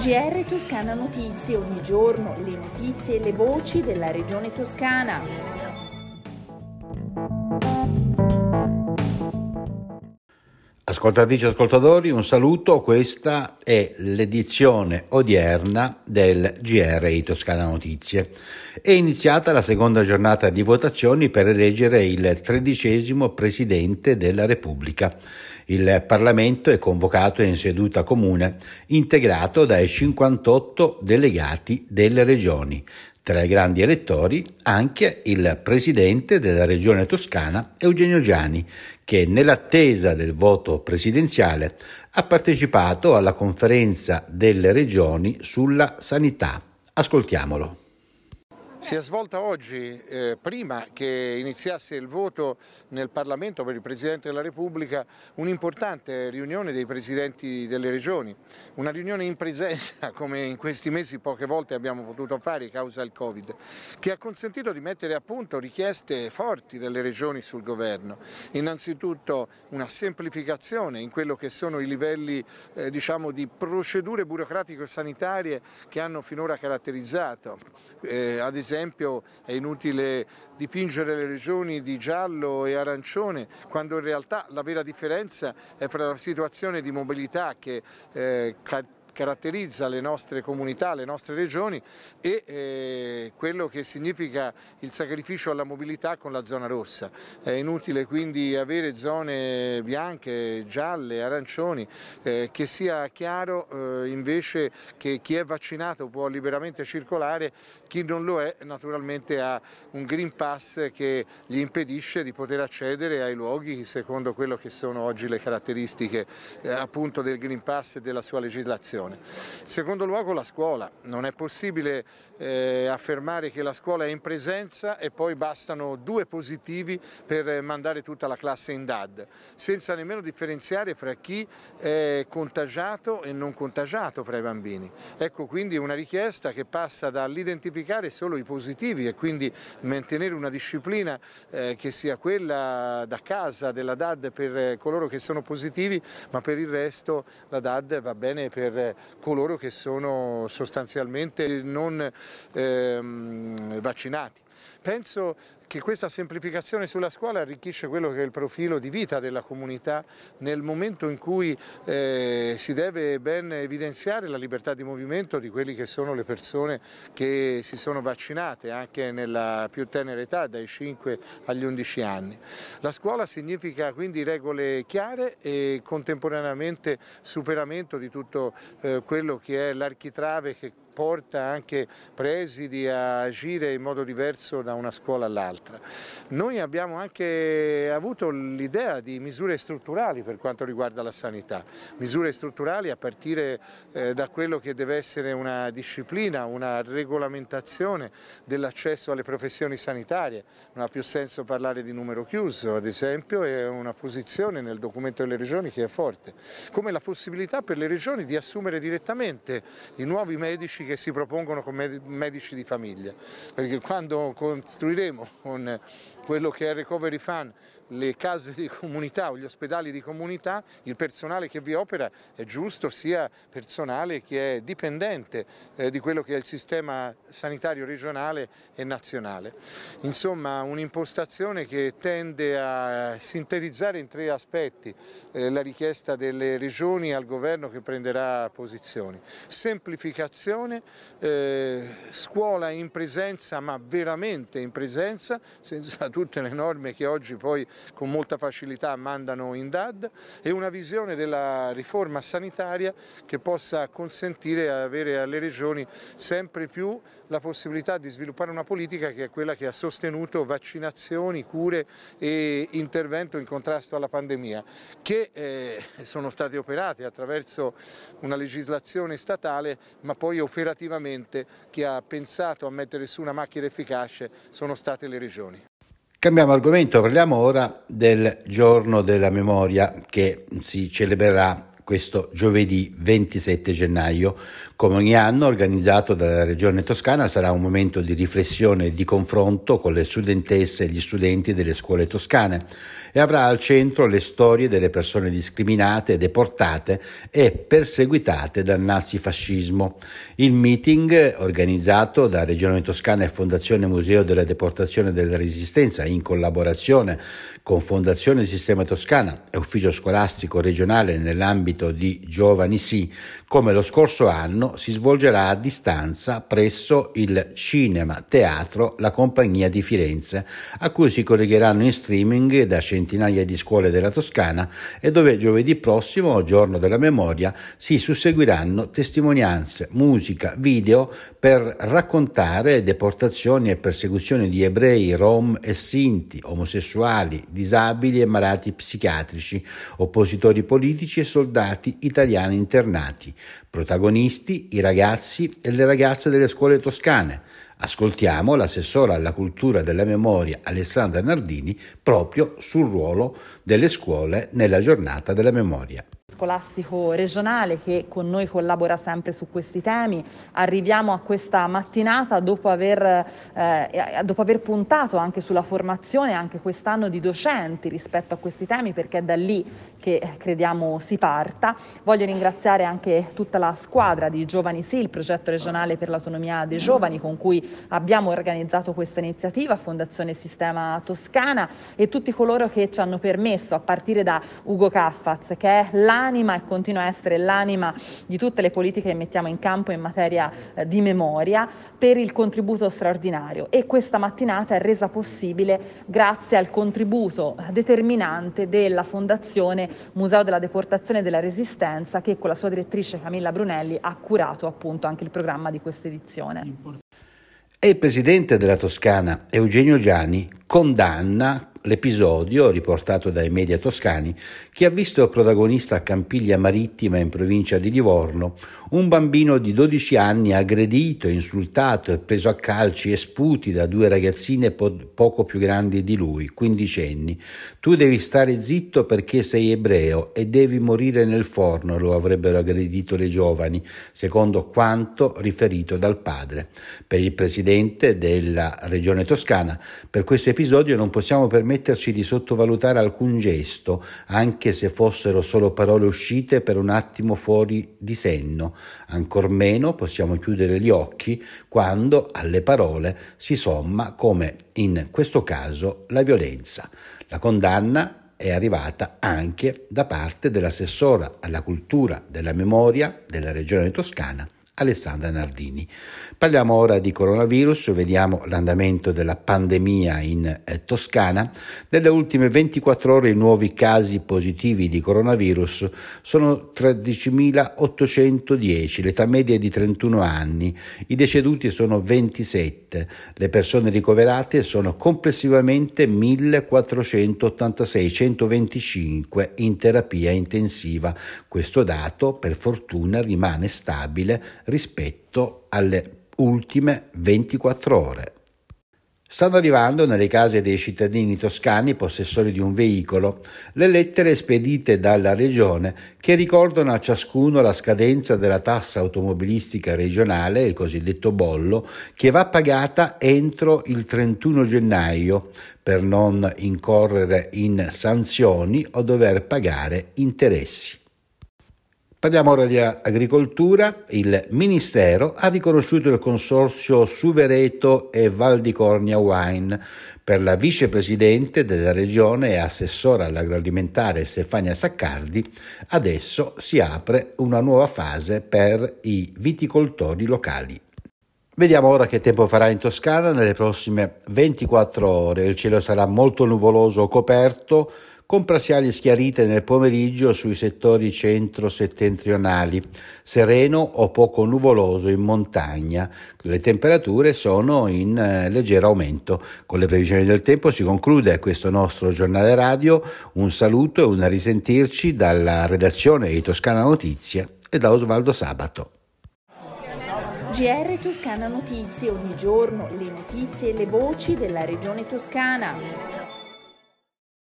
GR Toscana Notizie, ogni giorno le notizie e le voci della regione toscana. Ascoltatrici e ascoltatori, un saluto. Questa è l'edizione odierna del GR Toscana Notizie. È iniziata la seconda giornata di votazioni per eleggere il 13° Presidente della Repubblica. Il Parlamento è convocato in seduta comune, integrato dai 58 delegati delle regioni. Tra i grandi elettori anche il presidente della regione toscana Eugenio Giani, che nell'attesa del voto presidenziale ha partecipato alla conferenza delle regioni sulla sanità. Ascoltiamolo. Si è svolta oggi, prima che iniziasse il voto nel Parlamento per il Presidente della Repubblica, un'importante riunione dei Presidenti delle Regioni, una riunione in presenza, come in questi mesi poche volte abbiamo potuto fare causa il Covid, che ha consentito di mettere a punto richieste forti delle Regioni sul Governo. Innanzitutto una semplificazione in quello che sono i livelli di procedure burocratico-sanitarie che hanno finora caratterizzato. Ad esempio è inutile dipingere le regioni di giallo e arancione quando in realtà la vera differenza è fra la situazione di mobilità che caratterizza le nostre comunità, le nostre regioni e quello che significa il sacrificio alla mobilità con la zona rossa. È inutile quindi avere zone bianche, gialle, arancioni, che sia chiaro invece che chi è vaccinato può liberamente circolare, chi non lo è naturalmente ha un Green Pass che gli impedisce di poter accedere ai luoghi secondo quello che sono oggi le caratteristiche appunto del Green Pass e della sua legislazione. In secondo luogo la scuola, non è possibile affermare che la scuola è in presenza e poi bastano 2 positivi per mandare tutta la classe in DAD, senza nemmeno differenziare fra chi è contagiato e non contagiato fra i bambini. Ecco quindi una richiesta che passa dall'identificare solo i positivi e quindi mantenere una disciplina che sia quella da casa della DAD per coloro che sono positivi, ma per il resto la DAD va bene per coloro che sono sostanzialmente non vaccinati. Penso che questa semplificazione sulla scuola arricchisce quello che è il profilo di vita della comunità nel momento in cui si deve ben evidenziare la libertà di movimento di quelli che sono le persone che si sono vaccinate anche nella più tenera età, dai 5 agli 11 anni. La scuola significa quindi regole chiare e contemporaneamente superamento di tutto quello che è l'architrave che porta anche presidi a agire in modo diverso da una scuola all'altra. Noi abbiamo anche avuto l'idea di misure strutturali per quanto riguarda la sanità, misure strutturali a partire da quello che deve essere una disciplina, una regolamentazione dell'accesso alle professioni sanitarie. Non ha più senso parlare di numero chiuso, ad esempio, è una posizione nel documento delle regioni che è forte, come la possibilità per le regioni di assumere direttamente i nuovi medici che si propongono come medici di famiglia, perché quando costruiremo con quello che è il recovery fund le case di comunità o gli ospedali di comunità, il personale che vi opera è giusto sia personale che è dipendente di quello che è il sistema sanitario regionale e nazionale. Insomma, un'impostazione che tende a sintetizzare in 3 aspetti la richiesta delle regioni al governo che prenderà posizioni. Semplificazione, scuola in presenza ma veramente in presenza, senza tutte le norme che oggi poi con molta facilità mandano in DAD, e una visione della riforma sanitaria che possa consentire di avere alle regioni sempre più la possibilità di sviluppare una politica che è quella che ha sostenuto vaccinazioni, cure e intervento in contrasto alla pandemia, che sono state operate attraverso una legislazione statale, ma poi operativamente chi ha pensato a mettere su una macchina efficace sono state le regioni. Cambiamo argomento, parliamo ora del giorno della memoria che si celebrerà questo giovedì 27 gennaio. Come ogni anno, organizzato dalla Regione Toscana, sarà un momento di riflessione e di confronto con le studentesse e gli studenti delle scuole toscane e avrà al centro le storie delle persone discriminate, deportate e perseguitate dal nazifascismo. Il meeting, organizzato da Regione Toscana e Fondazione Museo della Deportazione e della Resistenza in collaborazione con Fondazione Sistema Toscana e Ufficio Scolastico Regionale nell'ambito di Giovani Sì, come lo scorso anno, si svolgerà a distanza presso il Cinema Teatro La Compagnia di Firenze, a cui si collegheranno in streaming da centinaia di scuole della Toscana e dove giovedì prossimo, giorno della memoria, si susseguiranno testimonianze, musica, video per raccontare deportazioni e persecuzioni di ebrei, rom e sinti, omosessuali, disabili e malati psichiatrici, oppositori politici e soldati italiani internati. Protagonisti i ragazzi e le ragazze delle scuole toscane. Ascoltiamo l'assessora alla cultura della memoria Alessandra Nardini proprio sul ruolo delle scuole nella giornata della memoria. Scolastico regionale che con noi collabora sempre su questi temi. Arriviamo a questa mattinata dopo aver puntato anche sulla formazione anche quest'anno di docenti rispetto a questi temi, perché è da lì che crediamo si parta. Voglio ringraziare anche tutta la squadra di Giovani Sì, il progetto regionale per l'autonomia dei giovani con cui abbiamo organizzato questa iniziativa, Fondazione Sistema Toscana, e tutti coloro che ci hanno permesso, a partire da Ugo Caffaz, che è l'anima e continua a essere l'anima di tutte le politiche che mettiamo in campo in materia di memoria, per il contributo straordinario. E questa mattinata è resa possibile grazie al contributo determinante della Fondazione Museo della Deportazione e della Resistenza, che con la sua direttrice Camilla Brunelli ha curato appunto anche il programma di questa edizione. E il presidente della Toscana, Eugenio Giani, condanna l'episodio riportato dai media toscani che ha visto protagonista a Campiglia Marittima in provincia di Livorno un bambino di 12 anni aggredito, insultato e preso a calci e sputi da due ragazzine poco più grandi di lui, quindicenni. Tu devi stare zitto perché sei ebreo e devi morire nel forno, lo avrebbero aggredito le giovani, secondo quanto riferito dal padre. Per il presidente della Regione Toscana, per questo episodio non possiamo permetterci di sottovalutare alcun gesto, anche se fossero solo parole uscite per un attimo fuori di senno. Ancor meno possiamo chiudere gli occhi quando alle parole si somma, come in questo caso, la violenza. La condanna è arrivata anche da parte dell'assessora alla cultura della memoria della Regione Toscana, Alessandra Nardini. Parliamo ora di coronavirus, vediamo l'andamento della pandemia in Toscana. Nelle ultime 24 ore i nuovi casi positivi di coronavirus sono 13.810, l'età media è di 31 anni, i deceduti sono 27, le persone ricoverate sono complessivamente 1.486, 125 in terapia intensiva. Questo dato, per fortuna, rimane stabile rispetto alle ultime 24 ore. Stanno arrivando nelle case dei cittadini toscani possessori di un veicolo le lettere spedite dalla Regione che ricordano a ciascuno la scadenza della tassa automobilistica regionale, il cosiddetto bollo, che va pagata entro il 31 gennaio per non incorrere in sanzioni o dover pagare interessi. Parliamo ora di agricoltura. Il Ministero ha riconosciuto il consorzio Suvereto e Val di Cornia Wine. Per la vicepresidente della Regione e assessora all'agroalimentare Stefania Saccardi, adesso si apre una nuova fase per i viticoltori locali. Vediamo ora che tempo farà in Toscana nelle prossime 24 ore. Il cielo sarà molto nuvoloso o coperto, con parziali schiarite nel pomeriggio sui settori centro-settentrionali, sereno o poco nuvoloso in montagna. Le temperature sono in leggero aumento. Con le previsioni del tempo si conclude questo nostro giornale radio. Un saluto e un a risentirci dalla redazione di Toscana Notizie e da Osvaldo Sabato. GR Toscana Notizie, ogni giorno le notizie e le voci della Regione Toscana.